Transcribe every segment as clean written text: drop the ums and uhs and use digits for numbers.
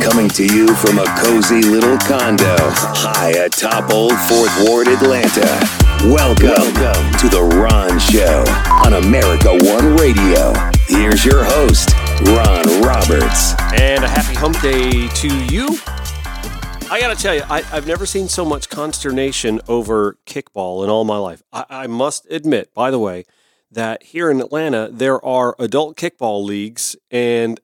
Coming to you from a cozy little condo high atop old Fourth Ward, Atlanta. Welcome to The Ron Show on America One Radio. Here's your host, Ron Roberts. And a happy hump day to you. I got to tell you, I've never seen so much consternation over kickball in all my life. I must admit, by the way, that here in Atlanta, there are adult kickball leagues, and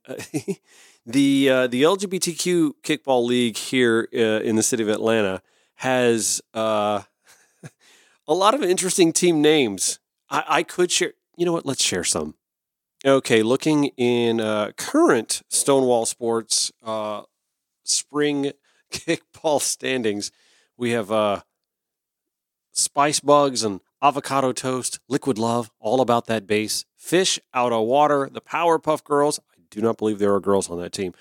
the LGBTQ kickball league here in the city of Atlanta has a lot of interesting team names. I could share. You know what? Let's share some. Okay, looking in current Stonewall Sports spring kickball standings, we have Spice Bugs and Avocado Toast, Liquid Love, All About That Bass, Fish Out of Water, the Powerpuff Girls. I do not believe there are girls on that team.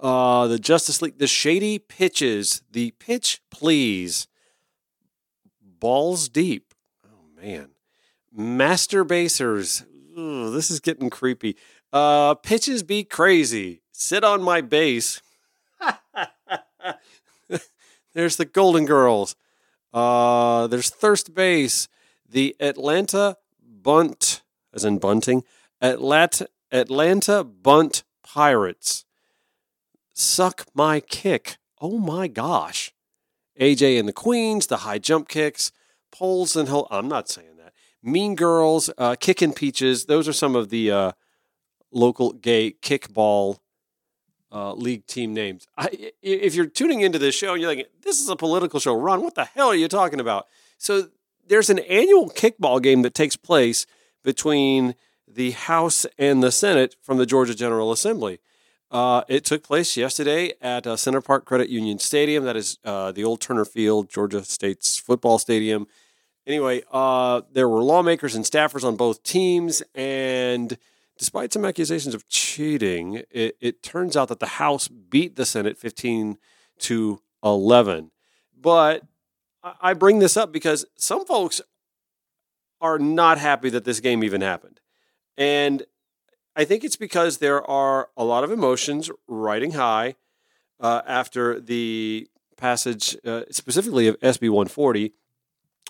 The Justice League, the Shady Pitches, the Pitch Please, Balls Deep. Oh, man. Master Basers. Ooh, this is getting creepy. Pitches Be Crazy. Sit on My Bass. There's the Golden Girls. There's Thirst Bass. The Atlanta Bunt, as in bunting, Atlanta Bunt Pirates. Suck My Kick. Oh my gosh. AJ and the Queens, the High Jump Kicks, Poles and Hill. I'm not saying that. Mean Girls, Kickin' Peaches. Those are some of the local gay kickball league team names. If you're tuning into this show and you're like, this is a political show, Ron, what the hell are you talking about? So there's an annual kickball game that takes place between the House and the Senate from the Georgia General Assembly. It took place yesterday at Center Park Credit Union Stadium. That is the old Turner Field, Georgia State's football stadium. Anyway, there were lawmakers and staffers on both teams, and despite some accusations of cheating, it turns out that the House beat the Senate 15-11. But I bring this up because some folks are not happy that this game even happened. And I think it's because there are a lot of emotions riding high after the passage, specifically of SB 140,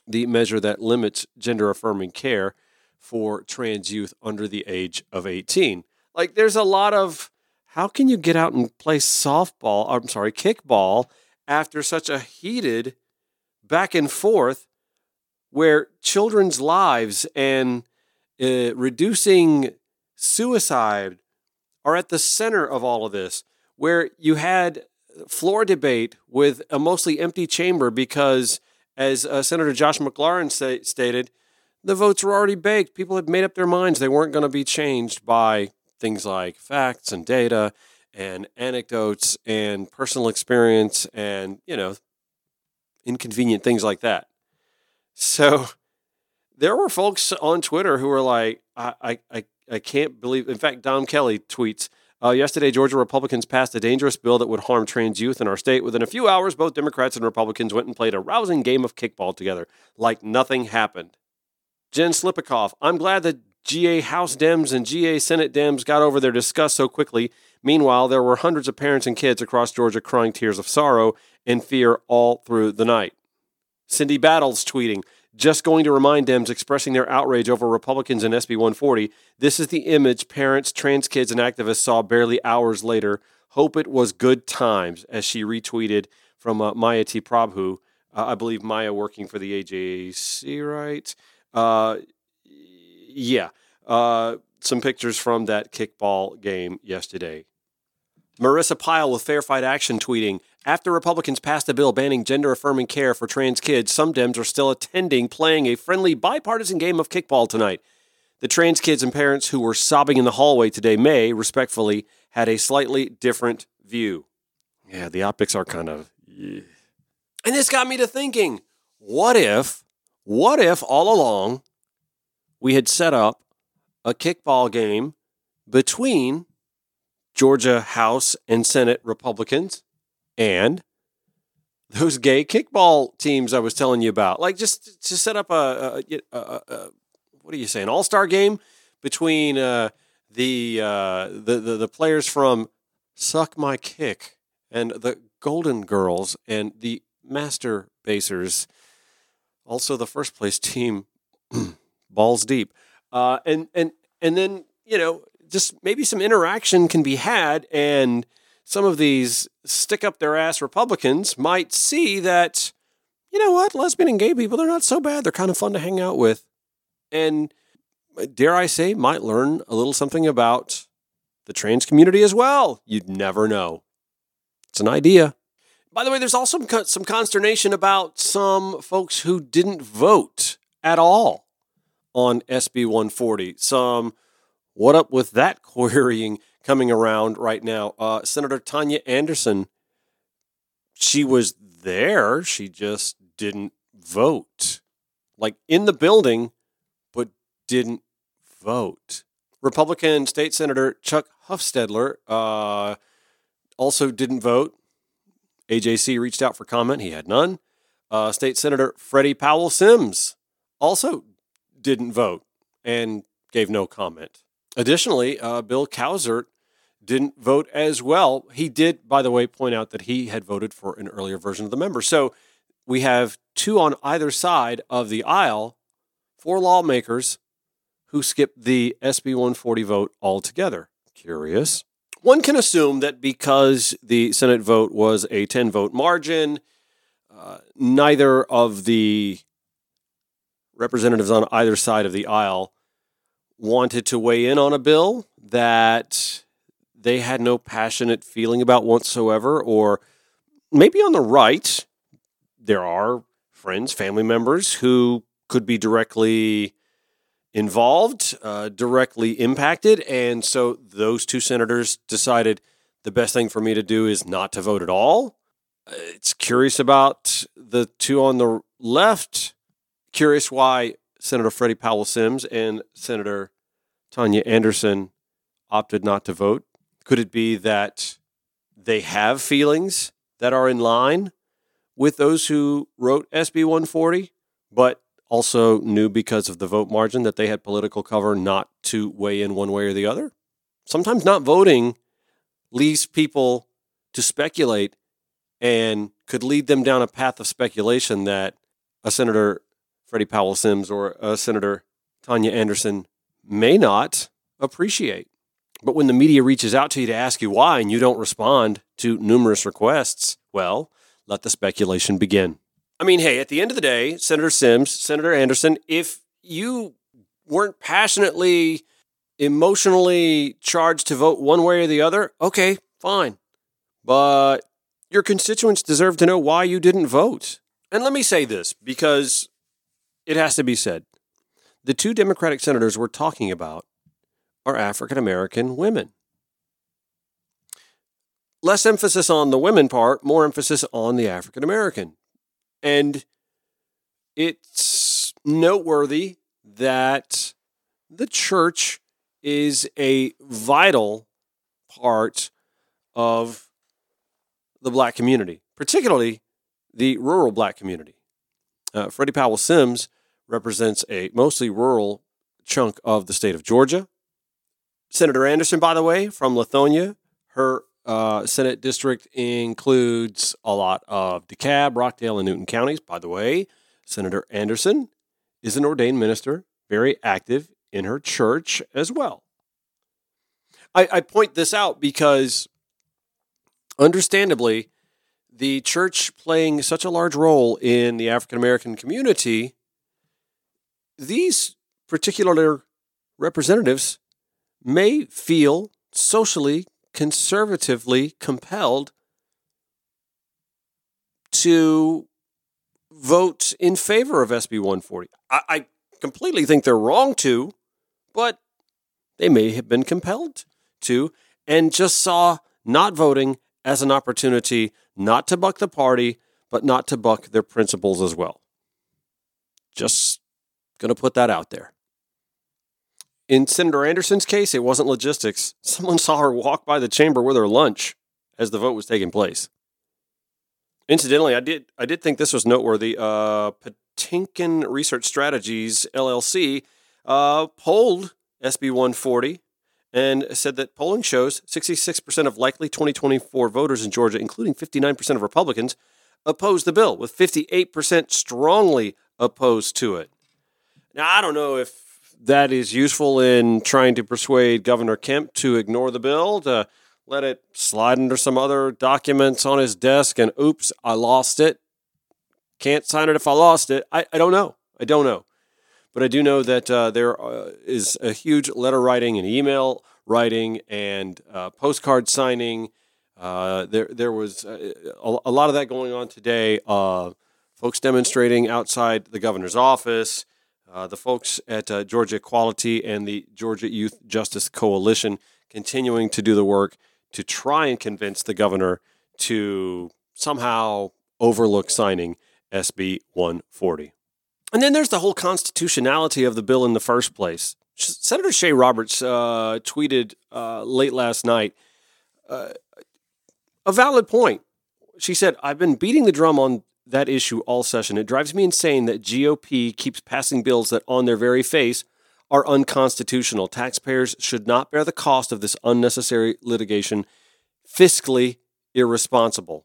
the measure that limits gender-affirming care for trans youth under the age of 18. Like, there's a lot of, how can you get out and play kickball, after such a heated back and forth where children's lives and reducing suicide are at the center of all of this, where you had floor debate with a mostly empty chamber because, as Senator Josh McLaurin stated, the votes were already baked. People had made up their minds. They weren't going to be changed by things like facts and data and anecdotes and personal experience and, inconvenient things like that. So there were folks on Twitter who were like, I can't believe. In fact, Dom Kelly tweets, yesterday, Georgia Republicans passed a dangerous bill that would harm trans youth in our state. Within a few hours, both Democrats and Republicans went and played a rousing game of kickball together like nothing happened. Jen Slipikoff, I'm glad that GA House Dems and GA Senate Dems got over their disgust so quickly. Meanwhile, there were hundreds of parents and kids across Georgia crying tears of sorrow and fear all through the night. Cindy Battles tweeting, just going to remind Dems expressing their outrage over Republicans and SB 140. This is the image parents, trans kids, and activists saw barely hours later. Hope it was good times, as she retweeted from Maya T. Prabhu. I believe Maya working for the AJC, right? Some pictures from that kickball game yesterday. Marissa Pyle with Fair Fight Action tweeting, after Republicans passed a bill banning gender-affirming care for trans kids, some Dems are still attending, playing a friendly bipartisan game of kickball tonight. The trans kids and parents who were sobbing in the hallway today may, respectfully, had a slightly different view. Yeah, the optics are kind of... Yeah. And this got me to thinking, what if all along we had set up a kickball game between Georgia House and Senate Republicans and those gay kickball teams I was telling you about, like just to set up an all-star game between the players from Suck My Kick And the Golden Girls and the Master Pacers, also the first place team, balls deep. And then, you know, just maybe some interaction can be had, and some of these stick-up-their-ass Republicans might see that, you know what, lesbian and gay people, they're not so bad. They're kind of fun to hang out with. And dare I say, might learn a little something about the trans community as well. You'd never know. It's an idea. By the way, there's also some consternation about some folks who didn't vote at all on SB 140. Some, what up with that querying coming around right now? Senator Tanya Anderson, she was there. She just didn't vote. Like in the building, but didn't vote. Republican State Senator Chuck Huffstedler also didn't vote. AJC reached out for comment. He had none. State Senator Freddie Powell Sims also didn't vote and gave no comment. Additionally, Bill Cowsert didn't vote as well. He did, by the way, point out that he had voted for an earlier version of the member. So we have two on either side of the aisle, four lawmakers who skipped the SB 140 vote altogether. Curious. One can assume that because the Senate vote was a 10-vote margin, neither of the representatives on either side of the aisle wanted to weigh in on a bill that they had no passionate feeling about whatsoever, or maybe on the right, there are friends, family members who could be directly involved, directly impacted, and so those two senators decided the best thing for me to do is not to vote at all. It's curious about the two on the left. Curious why Senator Freddie Powell Sims and Senator Tanya Anderson opted not to vote. Could it be that they have feelings that are in line with those who wrote SB 140, but also knew because of the vote margin that they had political cover not to weigh in one way or the other? Sometimes not voting leaves people to speculate and could lead them down a path of speculation that a Senator Freddie Powell Sims or a Senator Tanya Anderson may not appreciate. But when the media reaches out to you to ask you why and you don't respond to numerous requests, well, let the speculation begin. I mean, hey, at the end of the day, Senator Sims, Senator Anderson, if you weren't passionately, emotionally charged to vote one way or the other, okay, fine. But your constituents deserve to know why you didn't vote. And let me say this, because it has to be said. The two Democratic senators we're talking about are African-American women. Less emphasis on the women part, more emphasis on the African-American. And it's noteworthy that the church is a vital part of the black community, particularly the rural black community. Freddie Powell Sims represents a mostly rural chunk of the state of Georgia. Senator Anderson, by the way, from Lithonia, her Senate district includes a lot of DeKalb, Rockdale, and Newton counties. By the way, Senator Anderson is an ordained minister, very active in her church as well. I point this out because, understandably, the church playing such a large role in the African-American community, these particular representatives may feel socially conservatively compelled to vote in favor of SB 140. I completely think they're wrong to, but they may have been compelled to and just saw not voting as an opportunity not to buck the party, but not to buck their principles as well. Just going to put that out there. In Senator Anderson's case, it wasn't logistics. Someone saw her walk by the chamber with her lunch as the vote was taking place. Incidentally, I did think this was noteworthy. Patinkin Research Strategies, LLC, polled SB 140 and said that polling shows 66% of likely 2024 voters in Georgia, including 59% of Republicans, opposed the bill, with 58% strongly opposed to it. Now, I don't know if that is useful in trying to persuade Governor Kemp to ignore the bill, to let it slide under some other documents on his desk, and oops, I lost it. Can't sign it if I lost it. I don't know. But I do know that there is a huge letter writing and email writing and postcard signing. There was a lot of that going on today. Folks demonstrating outside the governor's office. The folks at Georgia Equality and the Georgia Youth Justice Coalition continuing to do the work to try and convince the governor to somehow overlook signing SB 140. And then there's the whole constitutionality of the bill in the first place. Senator Shea Roberts tweeted late last night a valid point. She said, "I've been beating the drum on that issue all session. It drives me insane that GOP keeps passing bills that on their very face are unconstitutional. Taxpayers should not bear the cost of this unnecessary litigation. Fiscally irresponsible."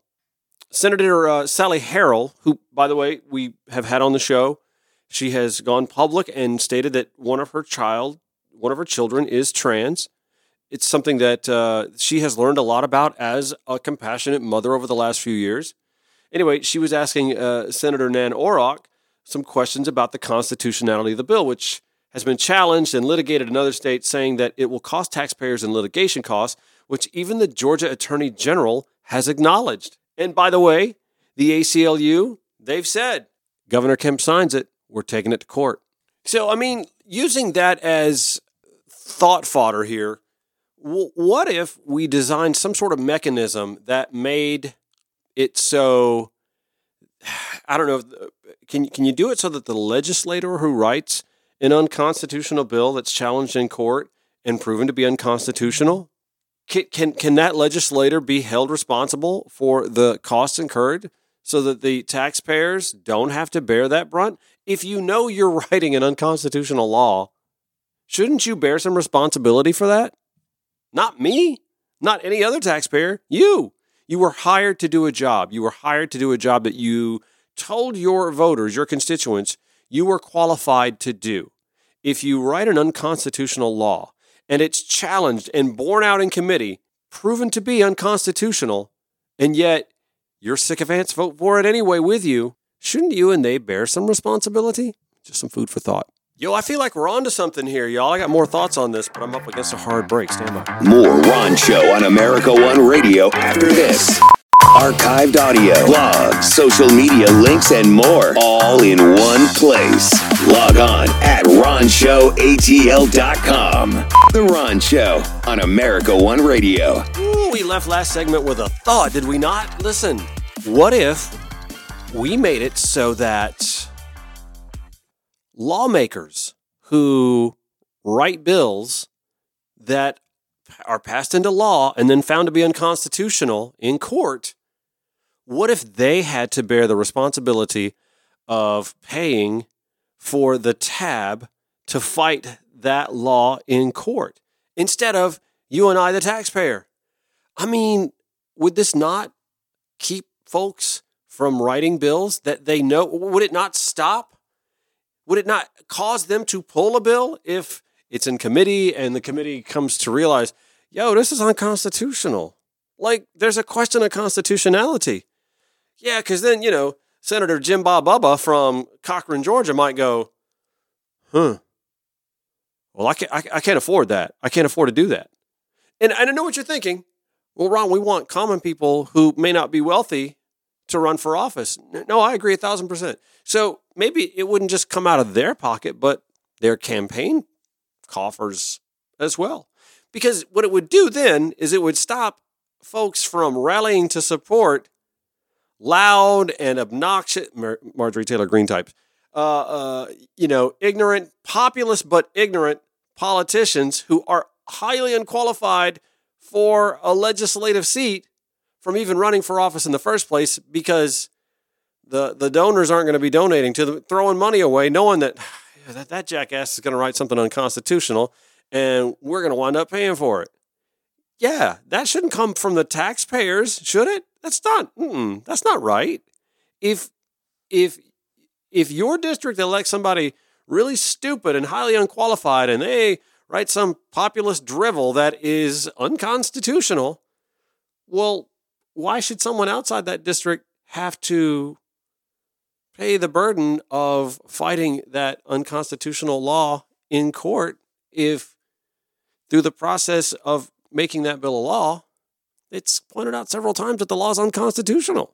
Senator Sally Harrell, who, by the way, we have had on the show, she has gone public and stated that one of her children is trans. It's something that she has learned a lot about as a compassionate mother over the last few years. Anyway, she was asking Senator Nan Orrock some questions about the constitutionality of the bill, which has been challenged and litigated in other states, saying that it will cost taxpayers in litigation costs, which even the Georgia Attorney General has acknowledged. And by the way, the ACLU, they've said, Governor Kemp signs it, we're taking it to court. So, I mean, using that as thought fodder here, what if we designed some sort of mechanism that made it so, I don't know, can you do it so that the legislator who writes an unconstitutional bill that's challenged in court and proven to be unconstitutional, can that legislator be held responsible for the costs incurred so that the taxpayers don't have to bear that brunt? If you know you're writing an unconstitutional law, shouldn't you bear some responsibility for that? Not me, not any other taxpayer, you. You were hired to do a job. You were hired to do a job that you told your voters, your constituents, you were qualified to do. If you write an unconstitutional law and it's challenged and borne out in committee, proven to be unconstitutional, and yet your sycophants vote for it anyway with you, shouldn't you and they bear some responsibility? Just some food for thought. Yo, I feel like we're onto something here, y'all. I got more thoughts on this, but I'm up against a hard break. Stand by. More Ron Show on America One Radio after this. Archived audio, blogs, social media links, and more, all in one place. Log on at RonShowATL.com. The Ron Show on America One Radio. Ooh, we left last segment with a thought, did we not? Listen, what if we made it so that lawmakers who write bills that are passed into law and then found to be unconstitutional in court, what if they had to bear the responsibility of paying for the tab to fight that law in court instead of you and I, the taxpayer? I mean, would this not keep folks from writing bills that they know? Would it not stop? Would it not cause them to pull a bill if it's in committee and the committee comes to realize, yo, this is unconstitutional? Like, there's a question of constitutionality. Yeah, because then, you know, Senator Jim Bob Bubba from Cochran, Georgia might go, well, I can't afford that. I can't afford to do that. And I know what you're thinking. Well, Ron, we want common people who may not be wealthy to run for office. No, I agree 1,000%. So maybe it wouldn't just come out of their pocket, but their campaign coffers as well. Because what it would do then is it would stop folks from rallying to support loud and obnoxious Marjorie Taylor Greene types, ignorant, populist but ignorant politicians who are highly unqualified for a legislative seat from even running for office in the first place, because the donors aren't going to be donating to them, throwing money away, knowing that that jackass is going to write something unconstitutional, and we're going to wind up paying for it. Yeah, that shouldn't come from the taxpayers, should it? That's not right. If your district elects somebody really stupid and highly unqualified and they write some populist drivel that is unconstitutional, well, why should someone outside that district have to pay the burden of fighting that unconstitutional law in court if through the process of making that bill a law, it's pointed out several times that the law is unconstitutional?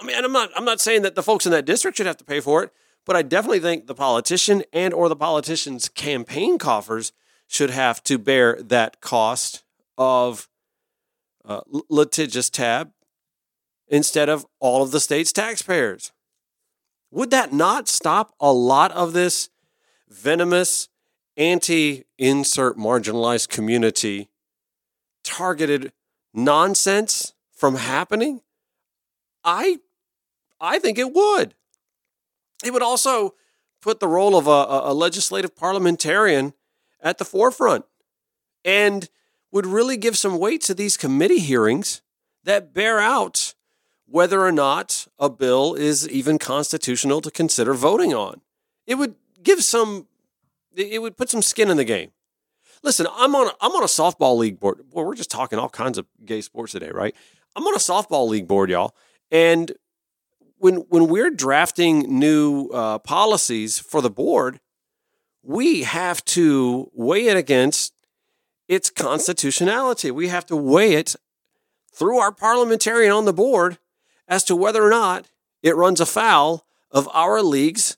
I mean, I'm not saying that the folks in that district should have to pay for it, but I definitely think the politician and or the politician's campaign coffers should have to bear that cost of litigious tab instead of all of the state's taxpayers. Would that not stop a lot of this venomous, anti-insert marginalized community targeted nonsense from happening? I think it would. It would also put the role of a legislative parliamentarian at the forefront and would really give some weight to these committee hearings that bear out whether or not a bill is even constitutional to consider voting on. It would put some skin in the game. Listen, I'm on a softball league board. Boy, we're just talking all kinds of gay sports today, right? I'm on a softball league board, y'all. And when we're drafting new policies for the board, we have to weigh it against its constitutionality. We have to weigh it through our parliamentarian on the board as to whether or not it runs afoul of our league's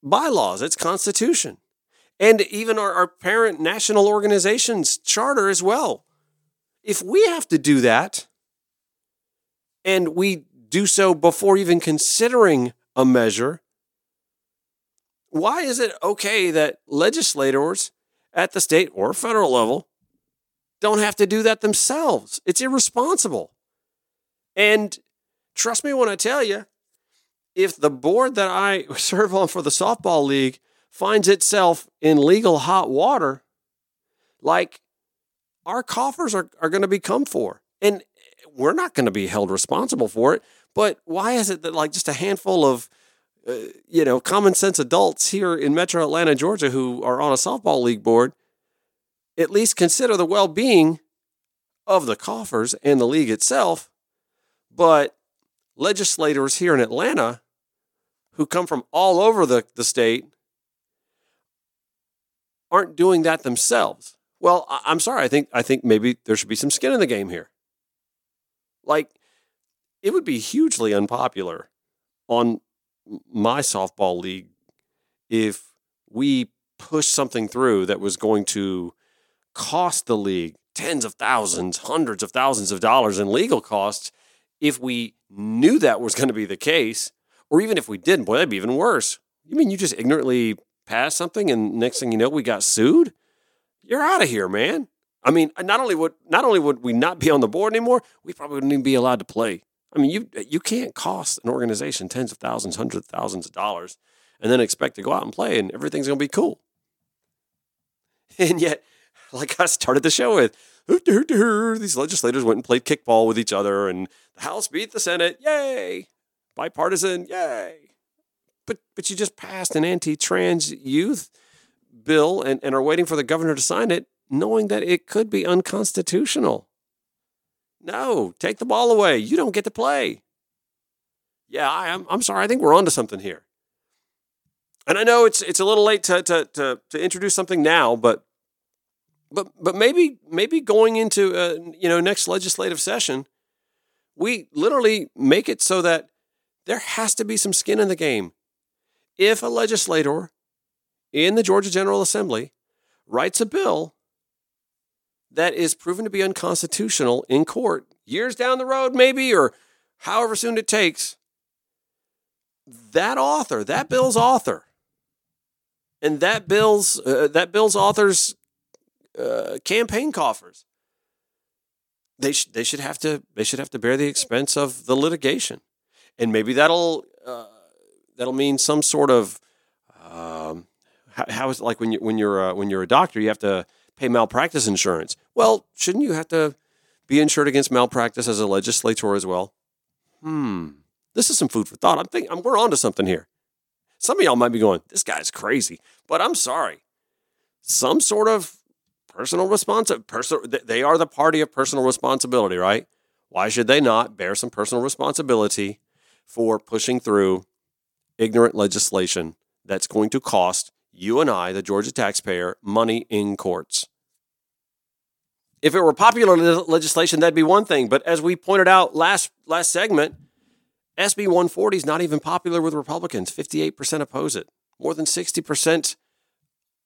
bylaws, its constitution, and even our parent national organization's charter as well. If we have to do that, and we do so before even considering a measure, why is it okay that legislators at the state or federal level don't have to do that themselves? It's irresponsible. And trust me when I tell you, if the board that I serve on for the softball league finds itself in legal hot water, like our coffers are going to be come for. And we're not going to be held responsible for it, but why is it that like just a handful of, common sense adults here in Metro Atlanta, Georgia, who are on a softball league board, at least consider the well-being of the coffers and the league itself, but legislators here in Atlanta who come from all over the state aren't doing that themselves? Well, I'm sorry. I think maybe there should be some skin in the game here. Like, it would be hugely unpopular on my softball league if we pushed something through that was going to cost the league tens of thousands, hundreds of thousands of dollars in legal costs if we knew that was going to be the case, or even if we didn't. Boy, that'd be even worse. You mean you just ignorantly passed something and next thing you know, we got sued? You're out of here, man. I mean, not only would we not be on the board anymore, we probably wouldn't even be allowed to play. I mean, you can't cost an organization tens of thousands, hundreds of thousands of dollars, and then expect to go out and play, and everything's going to be cool. And yet, like I started the show with, these legislators went and played kickball with each other, and the House beat the Senate, yay! Bipartisan, yay! But you just passed an anti-trans youth bill and are waiting for the governor to sign it, knowing that it could be unconstitutional. No, take the ball away. You don't get to play. Yeah, I'm sorry. I think we're onto something here. And I know it's a little late to introduce something now, but maybe going into next legislative session, we literally make it so that there has to be some skin in the game. If a legislator in the Georgia General Assembly writes a bill that is proven to be unconstitutional in court years down the road, maybe, or however soon it takes, that bill's author's campaign coffers, they should have to bear the expense of the litigation, and maybe that'll mean some sort of How is it like when you're a doctor, you have to pay malpractice insurance? Well, shouldn't you have to be insured against malpractice as a legislator as well? This is some food for thought. I'm thinking we're onto something here. Some of y'all might be going, this guy's crazy, but I'm sorry. Some sort of personal responsibility. They are the party of personal responsibility, right? Why should they not bear some personal responsibility for pushing through ignorant legislation that's going to cost you and I, the Georgia taxpayer, money in courts? If it were popular legislation, that'd be one thing. But as we pointed out last segment, SB 140 is not even popular with Republicans. 58% oppose it. More than 60%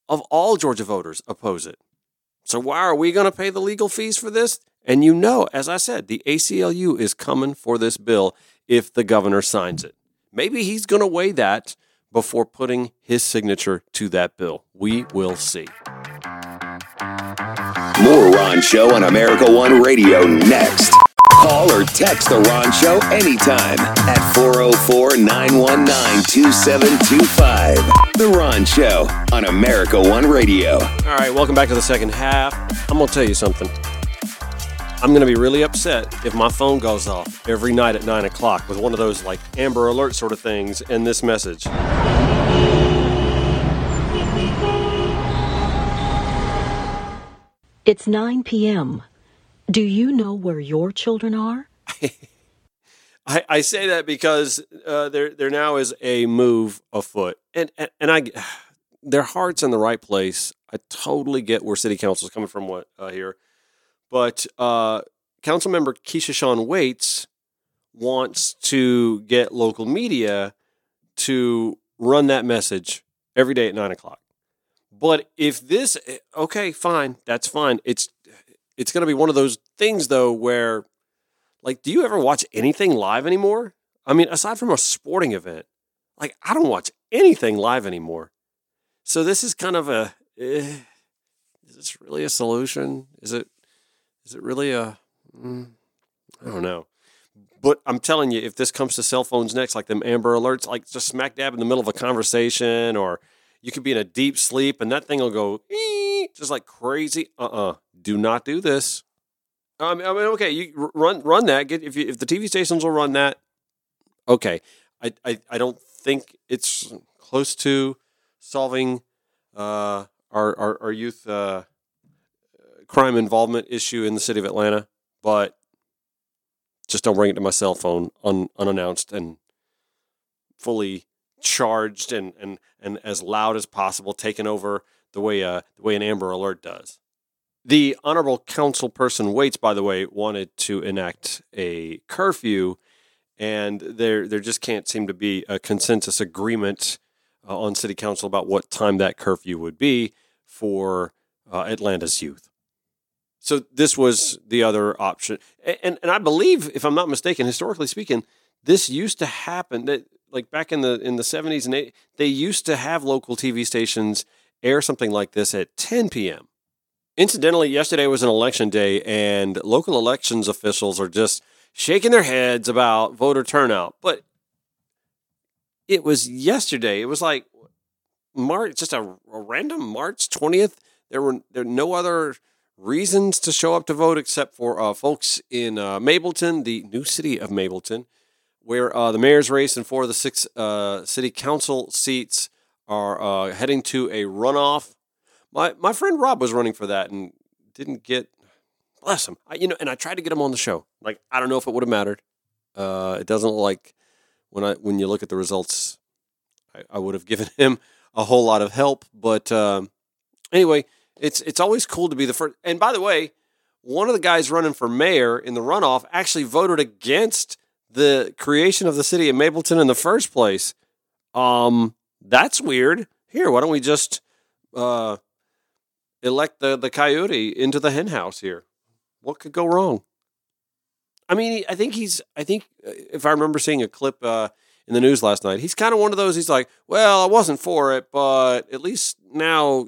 of all Georgia voters oppose it. So why are we going to pay the legal fees for this? And you know, as I said, the ACLU is coming for this bill if the governor signs it. Maybe he's going to weigh that before putting his signature to that bill. We will see. More Ron Show on America One Radio next. Call or text the Ron Show anytime at 404-919-2725. The Ron Show on America One Radio. All right, welcome back to the second half. I'm going to tell you something. I'm going to be really upset if my phone goes off every night at 9 o'clock with one of those like Amber Alert sort of things and this message. It's 9 p.m. Do you know where your children are? I say that because there now is a move afoot. And their heart's in the right place. I totally get where city council's coming from here. But Councilmember Keisha Shawn Waits wants to get local media to run that message every day at 9 o'clock. But if this, okay, fine, that's fine. It's going to be one of those things, though, where, like, do you ever watch anything live anymore? I mean, aside from a sporting event, like, I don't watch anything live anymore. So this is kind of a, is this really a solution? Is it really a, I don't know. But I'm telling you, if this comes to cell phones next, like them Amber Alerts, like just smack dab in the middle of a conversation, or you could be in a deep sleep and that thing will go just like crazy. Do not do this. I mean, okay, you run that. If the TV stations will run that, okay. I don't think it's close to solving our youth crime involvement issue in the city of Atlanta, but just don't bring it to my cell phone unannounced and fully charged and as loud as possible, taking over the way an Amber Alert does. The Honorable Councilperson Waits, by the way, wanted to enact a curfew, and there just can't seem to be a consensus agreement on City Council about what time that curfew would be for Atlanta's youth. So this was the other option. And I believe, if I'm not mistaken, historically speaking, this used to happen. That, like back in the 70s and 80s, they used to have local TV stations air something like this at 10 p.m. Incidentally, yesterday was an election day, and local elections officials are just shaking their heads about voter turnout. But it was yesterday. It was like March, just a random March 20th. There were no other reasons to show up to vote except for folks in Mableton, the new city of Mableton, where the mayor's race and 4 of the 6 city council seats are heading to a runoff. My friend Rob was running for that and didn't get, bless him. I tried to get him on the show. Like, I don't know if it would have mattered. It doesn't look like when you look at the results, I would have given him a whole lot of help. But anyway. It's always cool to be the first. And by the way, one of the guys running for mayor in the runoff actually voted against the creation of the city of Mableton in the first place. That's weird. Here, why don't we just elect the coyote into the hen house here? What could go wrong? I mean, I think if I remember seeing a clip in the news last night, he's kind of one of those, he's like, well, I wasn't for it, but at least now,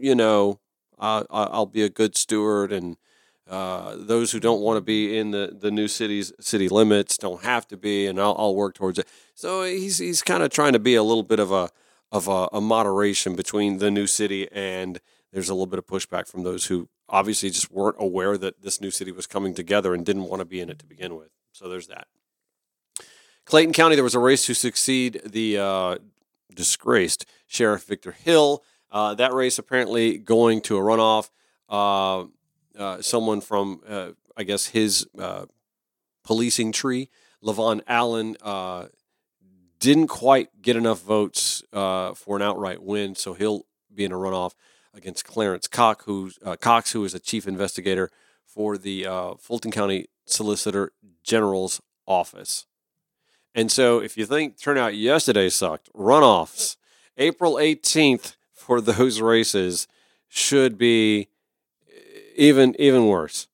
I'll be a good steward, and those who don't want to be in the new city's city limits don't have to be, and I'll work towards it. So he's kind of trying to be a little bit of a of a moderation between the new city, and there's a little bit of pushback from those who obviously just weren't aware that this new city was coming together and didn't want to be in it to begin with. So there's that. Clayton County, there was a race to succeed the disgraced Sheriff Victor Hill. That race apparently going to a runoff. Someone from, I guess, his policing tree, Lavon Allen, didn't quite get enough votes for an outright win, so he'll be in a runoff against Clarence Cox, who is a chief investigator for the Fulton County Solicitor General's office. And so if you think turnout yesterday sucked, runoffs, April 18th for those races should be even worse.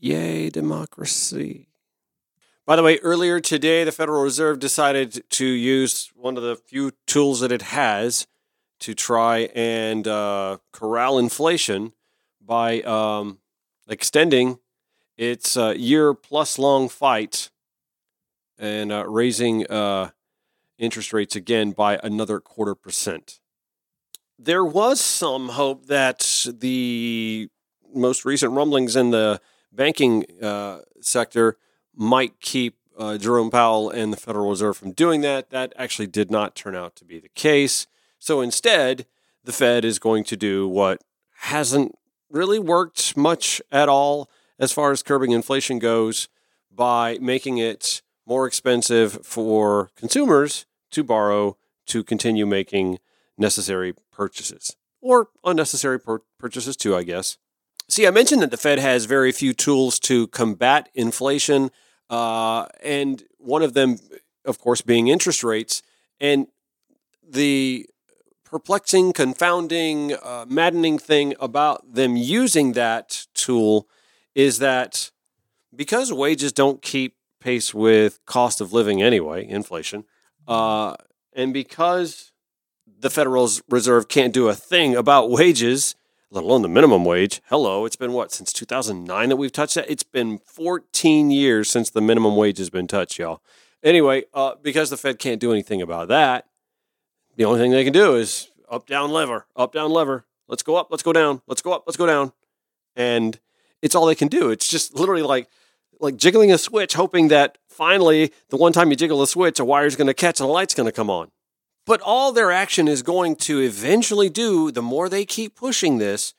Yay, democracy. By the way, earlier today, the Federal Reserve decided to use one of the few tools that it has to try and corral inflation by extending its year-plus-long fight and raising interest rates again by another 0.25%. There was some hope that the most recent rumblings in the banking sector might keep Jerome Powell and the Federal Reserve from doing that. That actually did not turn out to be the case. So instead, the Fed is going to do what hasn't really worked much at all as far as curbing inflation goes by making it more expensive for consumers to borrow to continue making necessary purchases, or unnecessary purchases too, I guess. See, I mentioned that the Fed has very few tools to combat inflation, and one of them, of course, being interest rates. And the perplexing, confounding, maddening thing about them using that tool is that because wages don't keep pace with cost of living anyway, inflation, and because the Federal Reserve can't do a thing about wages, let alone the minimum wage. Hello, it's been what, since 2009 that we've touched that? It's been 14 years since the minimum wage has been touched, y'all. Anyway, because the Fed can't do anything about that, the only thing they can do is up, down, lever. Let's go up, let's go down, let's go up, let's go down. And it's all they can do. It's just literally like jiggling a switch, hoping that finally the one time you jiggle a switch, a wire's going to catch and a light's going to come on. But all their action is going to eventually do, the more they keep pushing this,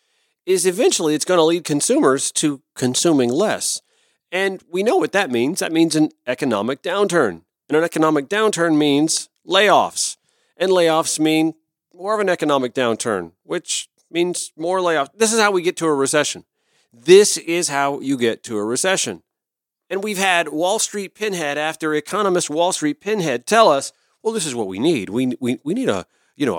is eventually it's going to lead consumers to consuming less. And we know what that means. That means an economic downturn. And an economic downturn means layoffs. And layoffs mean more of an economic downturn, which means more layoffs. This is how we get to a recession. This is how you get to a recession. And we've had Wall Street pinhead after economist Wall Street pinhead tell us, well, this is what we need. We need a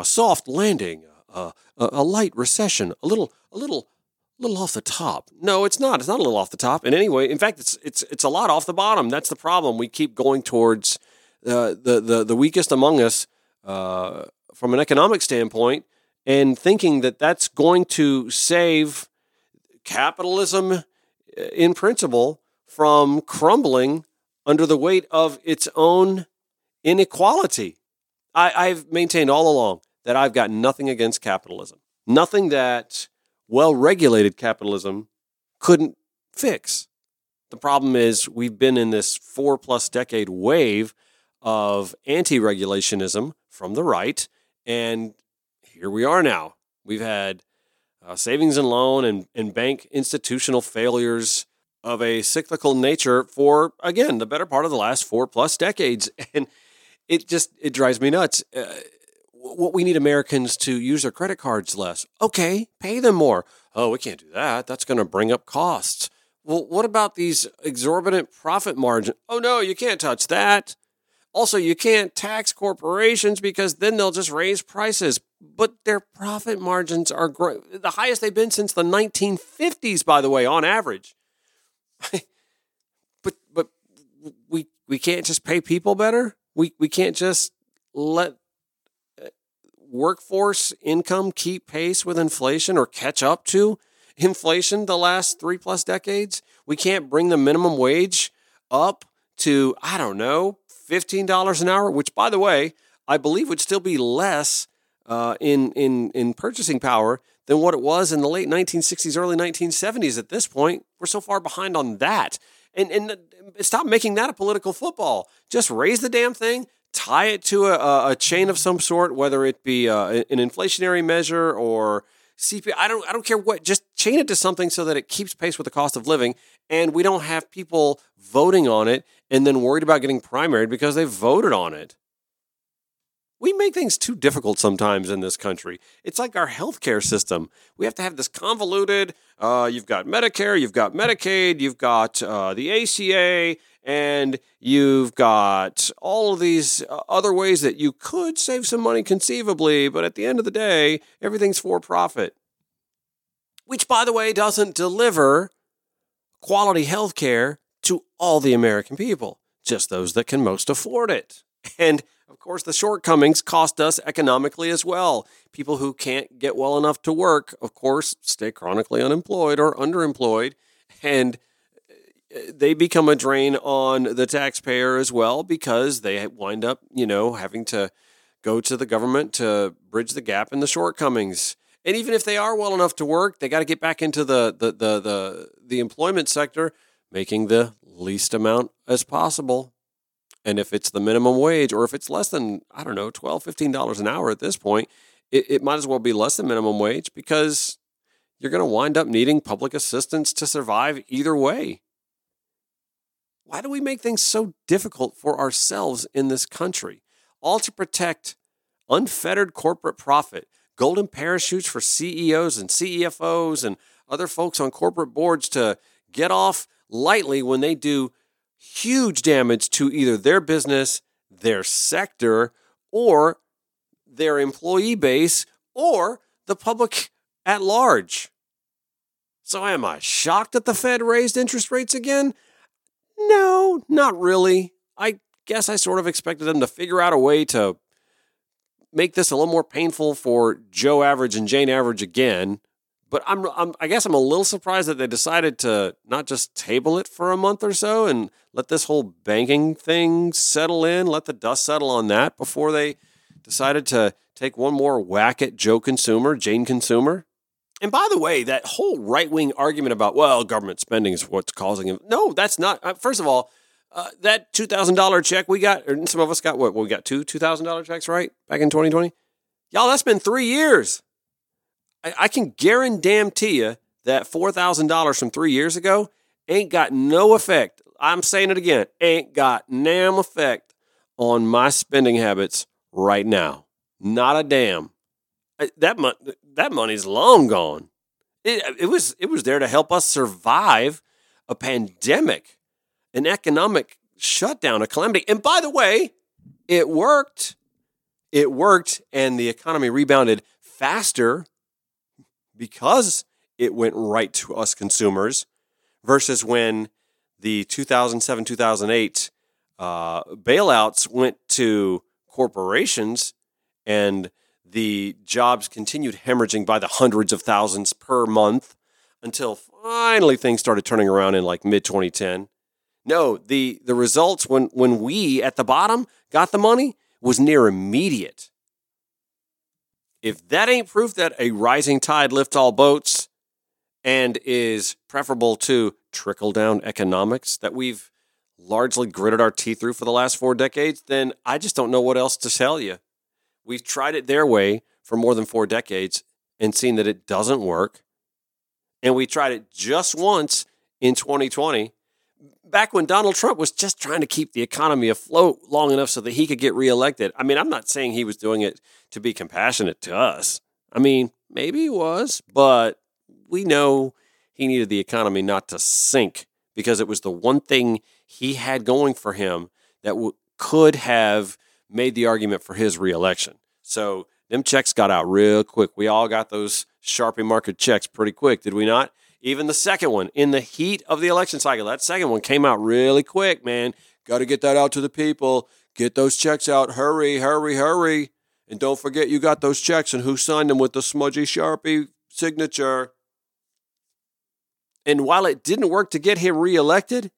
soft landing, a light recession, a little off the top. No, it's not. It's not a little off the top. And anyway, in fact, it's a lot off the bottom. That's the problem. We keep going towards the weakest among us from an economic standpoint, and thinking that that's going to save capitalism in principle from crumbling under the weight of its own inequality. I've maintained all along that I've got nothing against capitalism, nothing that well-regulated capitalism couldn't fix. The problem is we've been in this 4+ decade wave of anti-regulationism from the right, and here we are now. We've had savings and loan and bank institutional failures of a cyclical nature for, again, the better part of the last 4+ decades, and it drives me nuts. What we need Americans to use their credit cards less. Okay, pay them more. Oh, we can't do that. That's going to bring up costs. Well, what about these exorbitant profit margins? Oh, no, you can't touch that. Also, you can't tax corporations because then they'll just raise prices. But their profit margins are growing, the highest they've been since the 1950s, by the way, on average. But we can't just pay people better? We can't just let workforce income keep pace with inflation or catch up to inflation the last 3+ decades? We can't bring the minimum wage up to, I don't know, $15 an hour, which, by the way, I believe would still be less in purchasing power than what it was in the late 1960s, early 1970s at this point. We're so far behind on that. And stop making that a political football. Just raise the damn thing, tie it to a chain of some sort, whether it be an inflationary measure or CPI. I don't care what. Just chain it to something so that it keeps pace with the cost of living, and we don't have people voting on it and then worried about getting primaried because they voted on it. We make things too difficult sometimes in this country. It's like our healthcare system. We have to have this convoluted, you've got Medicare, you've got Medicaid, you've got the ACA, and you've got all of these other ways that you could save some money conceivably, but at the end of the day, everything's for profit. Which, by the way, doesn't deliver quality healthcare to all the American people, just those that can most afford it. And of course, the shortcomings cost us economically as well. People who can't get well enough to work, of course, stay chronically unemployed or underemployed, and they become a drain on the taxpayer as well because they wind up, having to go to the government to bridge the gap in the shortcomings. And even if they are well enough to work, they got to get back into the employment sector, making the least amount as possible. And if it's the minimum wage or if it's less than, $12, $15 an hour at this point, it might as well be less than minimum wage because you're going to wind up needing public assistance to survive either way. Why do we make things so difficult for ourselves in this country? All to protect unfettered corporate profit, golden parachutes for CEOs and CFOs and other folks on corporate boards to get off lightly when they do huge damage to either their business, their sector, or their employee base, or the public at large. So am I shocked that the Fed raised interest rates again? No, not really. I guess I sort of expected them to figure out a way to make this a little more painful for Joe Average and Jane Average again. But I guess I'm a little surprised that they decided to not just table it for a month or so and let this whole banking thing settle in, let the dust settle on that before they decided to take one more whack at Joe Consumer, Jane Consumer. And by the way, that whole right-wing argument about, well, government spending is what's causing it. No, that's not. First of all, that $2,000 check we got, or some of us got, we got two $2,000 checks, right, back in 2020? Y'all, that's been 3 years. I can guarantee you that $4,000 from 3 years ago ain't got no effect. I'm saying it again. Ain't got damn effect on my spending habits right now. Not a damn. That money's long gone. It was there to help us survive a pandemic, an economic shutdown, a calamity. And by the way, it worked. It worked, and the economy rebounded faster because it went right to us consumers versus when the 2007-2008 bailouts went to corporations and the jobs continued hemorrhaging by the hundreds of thousands per month until finally things started turning around in like mid-2010. No, the results when we at the bottom got the money was near immediate. If that ain't proof that a rising tide lifts all boats and is preferable to trickle-down economics that we've largely gritted our teeth through for the last 4 decades, then I just don't know what else to tell you. We've tried it their way for more than 4 decades and seen that it doesn't work. And we tried it just once in 2020, back when Donald Trump was just trying to keep the economy afloat long enough so that he could get reelected. I mean, I'm not saying he was doing it to be compassionate to us. I mean, maybe he was, but we know he needed the economy not to sink because it was the one thing he had going for him that could have made the argument for his reelection. So them checks got out real quick. We all got those Sharpie market checks pretty quick, did we not? Even the second one, in the heat of the election cycle, that second one came out really quick, man. Got to get that out to the people. Get those checks out. Hurry, hurry, hurry. And don't forget you got those checks and who signed them with the smudgy Sharpie signature. And while it didn't work to get him reelected,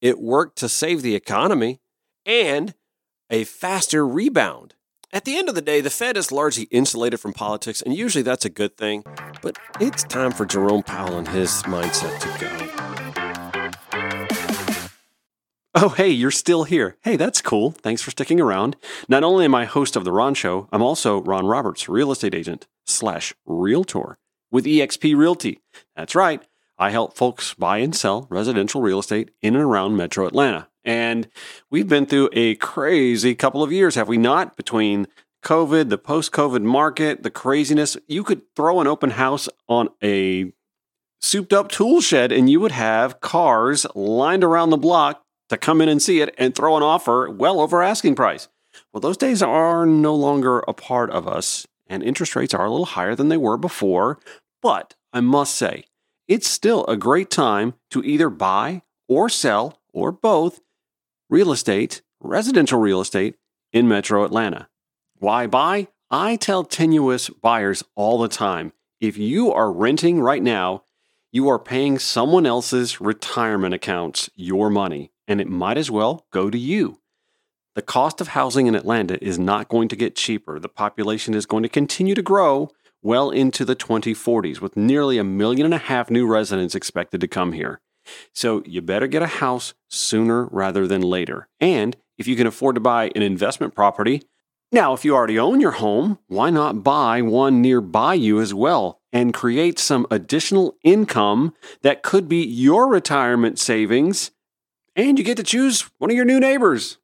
it worked to save the economy and a faster rebound. At the end of the day, the Fed is largely insulated from politics, and usually that's a good thing. But it's time for Jerome Powell and his mindset to go. Oh, hey, you're still here. Hey, that's cool. Thanks for sticking around. Not only am I host of The Ron Show, I'm also Ron Roberts, real estate agent / realtor with eXp Realty. That's right. I help folks buy and sell residential real estate in and around Metro Atlanta. And we've been through a crazy couple of years, have we not? Between COVID, the post-COVID market, the craziness. You could throw an open house on a souped-up tool shed and you would have cars lined around the block to come in and see it and throw an offer well over asking price. Well, those days are no longer a part of us, and interest rates are a little higher than they were before. But I must say, it's still a great time to either buy or sell or both real estate, residential real estate in Metro Atlanta. Why buy? I tell tenuous buyers all the time, if you are renting right now, you are paying someone else's retirement accounts your money, and it might as well go to you. The cost of housing in Atlanta is not going to get cheaper. The population is going to continue to grow well into the 2040s, with nearly 1.5 million new residents expected to come here. So you better get a house sooner rather than later. And if you can afford to buy an investment property, now if you already own your home, why not buy one nearby you as well and create some additional income that could be your retirement savings, and you get to choose one of your new neighbors.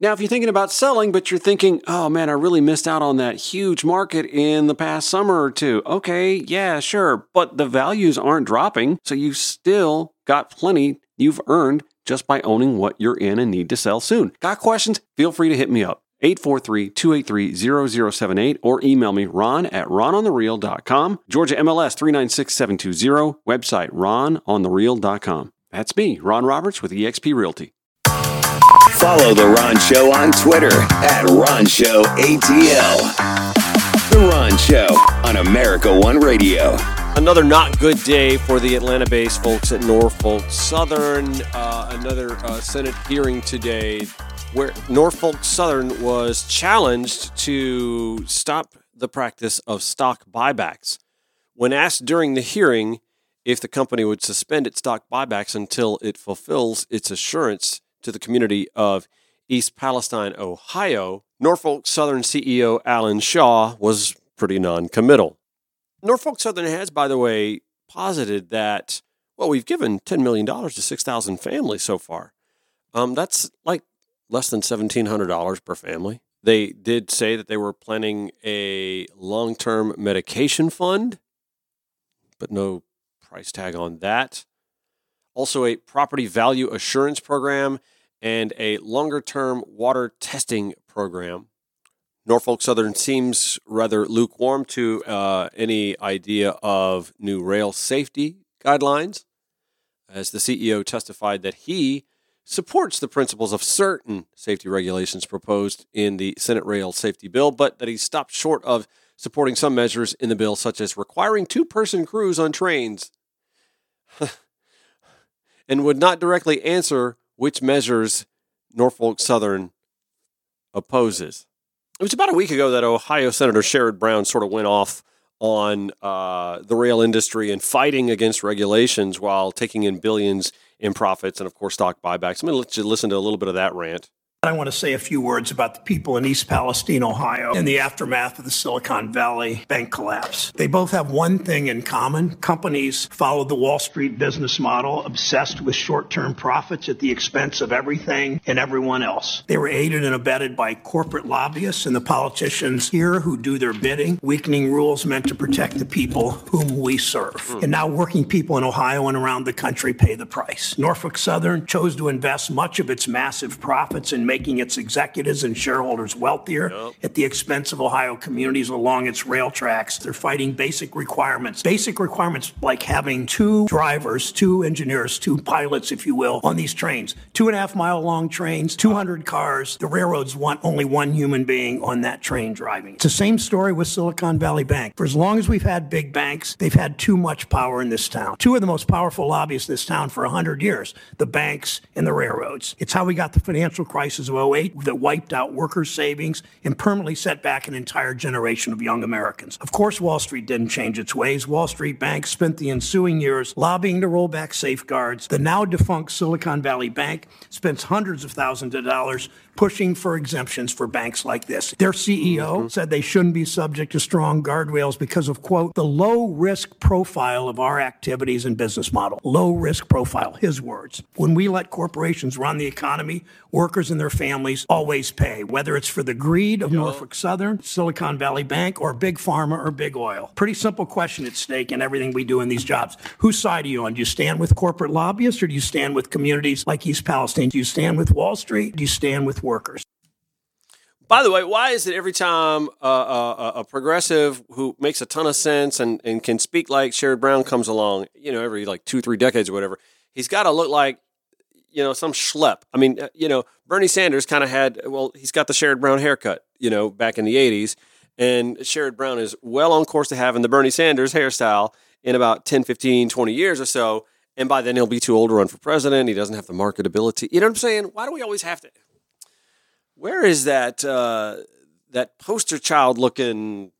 Now, if you're thinking about selling, but you're thinking, oh man, I really missed out on that huge market in the past summer or two. Okay, yeah, sure, but the values aren't dropping, so you've still got plenty you've earned just by owning what you're in and need to sell soon. Got questions? Feel free to hit me up, 843-283-0078, or email me, ron@rononthereal.com, Georgia MLS 396720, website rononthereal.com. That's me, Ron Roberts with eXp Realty. Follow The Ron Show on Twitter @RonShowATL. The Ron Show on America One Radio. Another not good day for the Atlanta-based folks at Norfolk Southern. Another Senate hearing today where Norfolk Southern was challenged to stop the practice of stock buybacks. When asked during the hearing if the company would suspend its stock buybacks until it fulfills its assurance to the community of East Palestine, Ohio, Norfolk Southern CEO Alan Shaw was pretty noncommittal. Norfolk Southern has, by the way, posited that, well, we've given $10 million to 6,000 families so far. That's like less than $1,700 per family. They did say that they were planning a long-term medication fund, but no price tag on that. Also, a property value assurance program and a longer-term water testing program. Norfolk Southern seems rather lukewarm to any idea of new rail safety guidelines, as the CEO testified that he supports the principles of certain safety regulations proposed in the Senate rail safety bill, but that he stopped short of supporting some measures in the bill, such as requiring two-person crews on trains, and would not directly answer which measures Norfolk Southern opposes. It was about a week ago that Ohio Senator Sherrod Brown sort of went off on the rail industry and fighting against regulations while taking in billions in profits and, of course, stock buybacks. I'm going to let you listen to a little bit of that rant. I want to say a few words about the people in East Palestine, Ohio, in the aftermath of the Silicon Valley bank collapse. They both have one thing in common. Companies followed the Wall Street business model, obsessed with short-term profits at the expense of everything and everyone else. They were aided and abetted by corporate lobbyists and the politicians here who do their bidding, weakening rules meant to protect the people whom we serve. And now working people in Ohio and around the country pay the price. Norfolk Southern chose to invest much of its massive profits in making its executives and shareholders wealthier at the expense of Ohio communities along its rail tracks. They're fighting basic requirements like having two drivers, two engineers, two pilots, if you will, on these trains. 2.5 mile long trains, 200 cars. The railroads want only one human being on that train driving. It's the same story with Silicon Valley Bank. For as long as we've had big banks, they've had too much power in this town. Two of the most powerful lobbyists in this town for 100 years, the banks and the railroads. It's how we got the financial crisis crisis of 2008 that wiped out workers' savings and permanently set back an entire generation of young Americans. Of course, Wall Street didn't change its ways. Wall Street Bank spent the ensuing years lobbying to roll back safeguards. The now-defunct Silicon Valley Bank spends hundreds of thousands of dollars pushing for exemptions for banks like this. Their CEO said they shouldn't be subject to strong guardrails because of, quote, the low-risk profile of our activities and business model. Low-risk profile, his words. When we let corporations run the economy, workers and their families always pay, whether it's for the greed of Norfolk Southern, Silicon Valley Bank, or Big Pharma or Big Oil. Pretty simple question at stake in everything we do in these jobs. Whose side are you on? Do you stand with corporate lobbyists, or do you stand with communities like East Palestine? Do you stand with Wall Street? Do you stand with workers? By the way, why is it every time a progressive who makes a ton of sense and can speak like Sherrod Brown comes along, you know, every like 2-3 decades or whatever, he's got to look like, you know, some schlep. I mean, you know, Bernie Sanders kind of had, well, he's got the Sherrod Brown haircut, you know, back in the 80s. And Sherrod Brown is well on course to having the Bernie Sanders hairstyle in about 10, 15, 20 years or so. And by then he'll be too old to run for president. He doesn't have the marketability. You know what I'm saying? Why do we always have to? Where is that that poster child looking,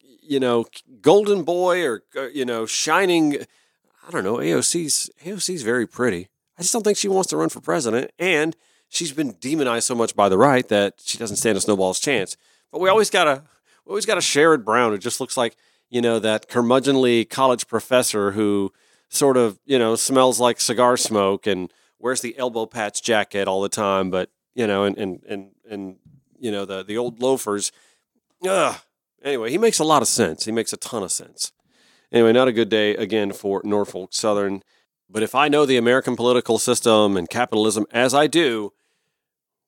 you know, golden boy or you know, shining? I don't know. AOC's very pretty. I just don't think she wants to run for president, and she's been demonized so much by the right that she doesn't stand a snowball's chance. But we always got a Sherrod Brown who just looks like, you know, that curmudgeonly college professor who sort of, you know, smells like cigar smoke and wears the elbow patch jacket all the time, but you know, and you know, the old loafers. Ugh. Anyway, he makes a lot of sense. He makes a ton of sense. Anyway, not a good day again for Norfolk Southern. But if I know the American political system and capitalism as I do,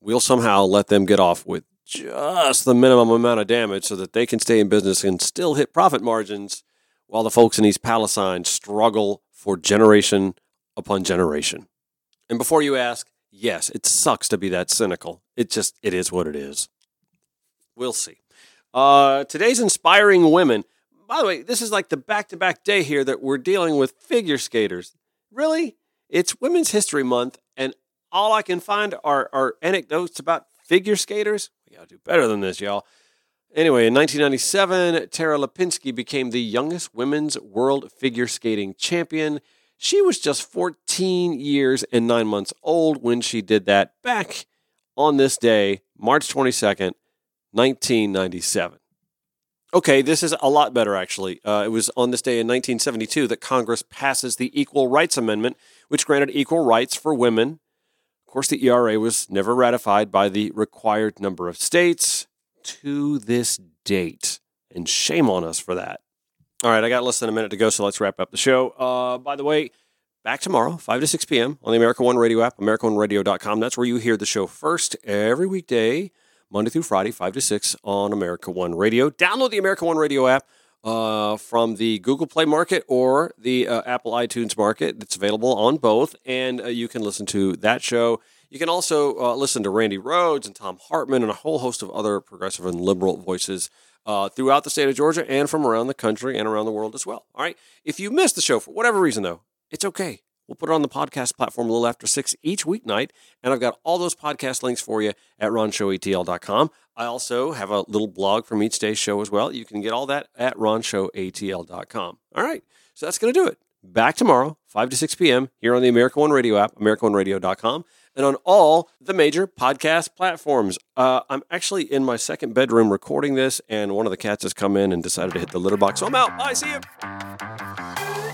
we'll somehow let them get off with just the minimum amount of damage so that they can stay in business and still hit profit margins while the folks in East Palestine struggle for generation upon generation. And before you ask, yes, it sucks to be that cynical. It is what it is. We'll see. Today's inspiring women. By the way, this is like the back-to-back day here that we're dealing with figure skaters. Really? It's Women's History Month, and all I can find are anecdotes about figure skaters. We gotta do better than this, y'all. Anyway, in 1997, Tara Lipinski became the youngest women's world figure skating champion. She was just 14 years and 9 months old when she did that back on this day, March 22nd, 1997. Okay, this is a lot better, actually. It was on this day in 1972 that Congress passes the Equal Rights Amendment, which granted equal rights for women. Of course, the ERA was never ratified by the required number of states to this date, and shame on us for that. All right, I got less than a minute to go, so let's wrap up the show. By the way, back tomorrow, 5 to 6 p.m. on the America One Radio app, AmericaOneRadio.com. That's where you hear the show first every weekday, Monday through Friday, 5 to 6 on America One Radio. Download the America One Radio app from the Google Play market or the Apple iTunes market. It's available on both, and you can listen to that show. You can also listen to Randy Rhoads and Tom Hartman and a whole host of other progressive and liberal voices throughout the state of Georgia and from around the country and around the world as well. All right. If you missed the show for whatever reason, though, it's okay. We'll put it on the podcast platform a little after 6 each weeknight. And I've got all those podcast links for you at ronshowatl.com. I also have a little blog from each day's show as well. You can get all that at ronshowatl.com. All right. So that's going to do it. Back tomorrow, 5 to 6 p.m. here on the America One Radio app, AmericaOneRadio.com. And on all the major podcast platforms. I'm actually in my second bedroom recording this, and one of the cats has come in and decided to hit the litter box. So I'm out. Bye. See you.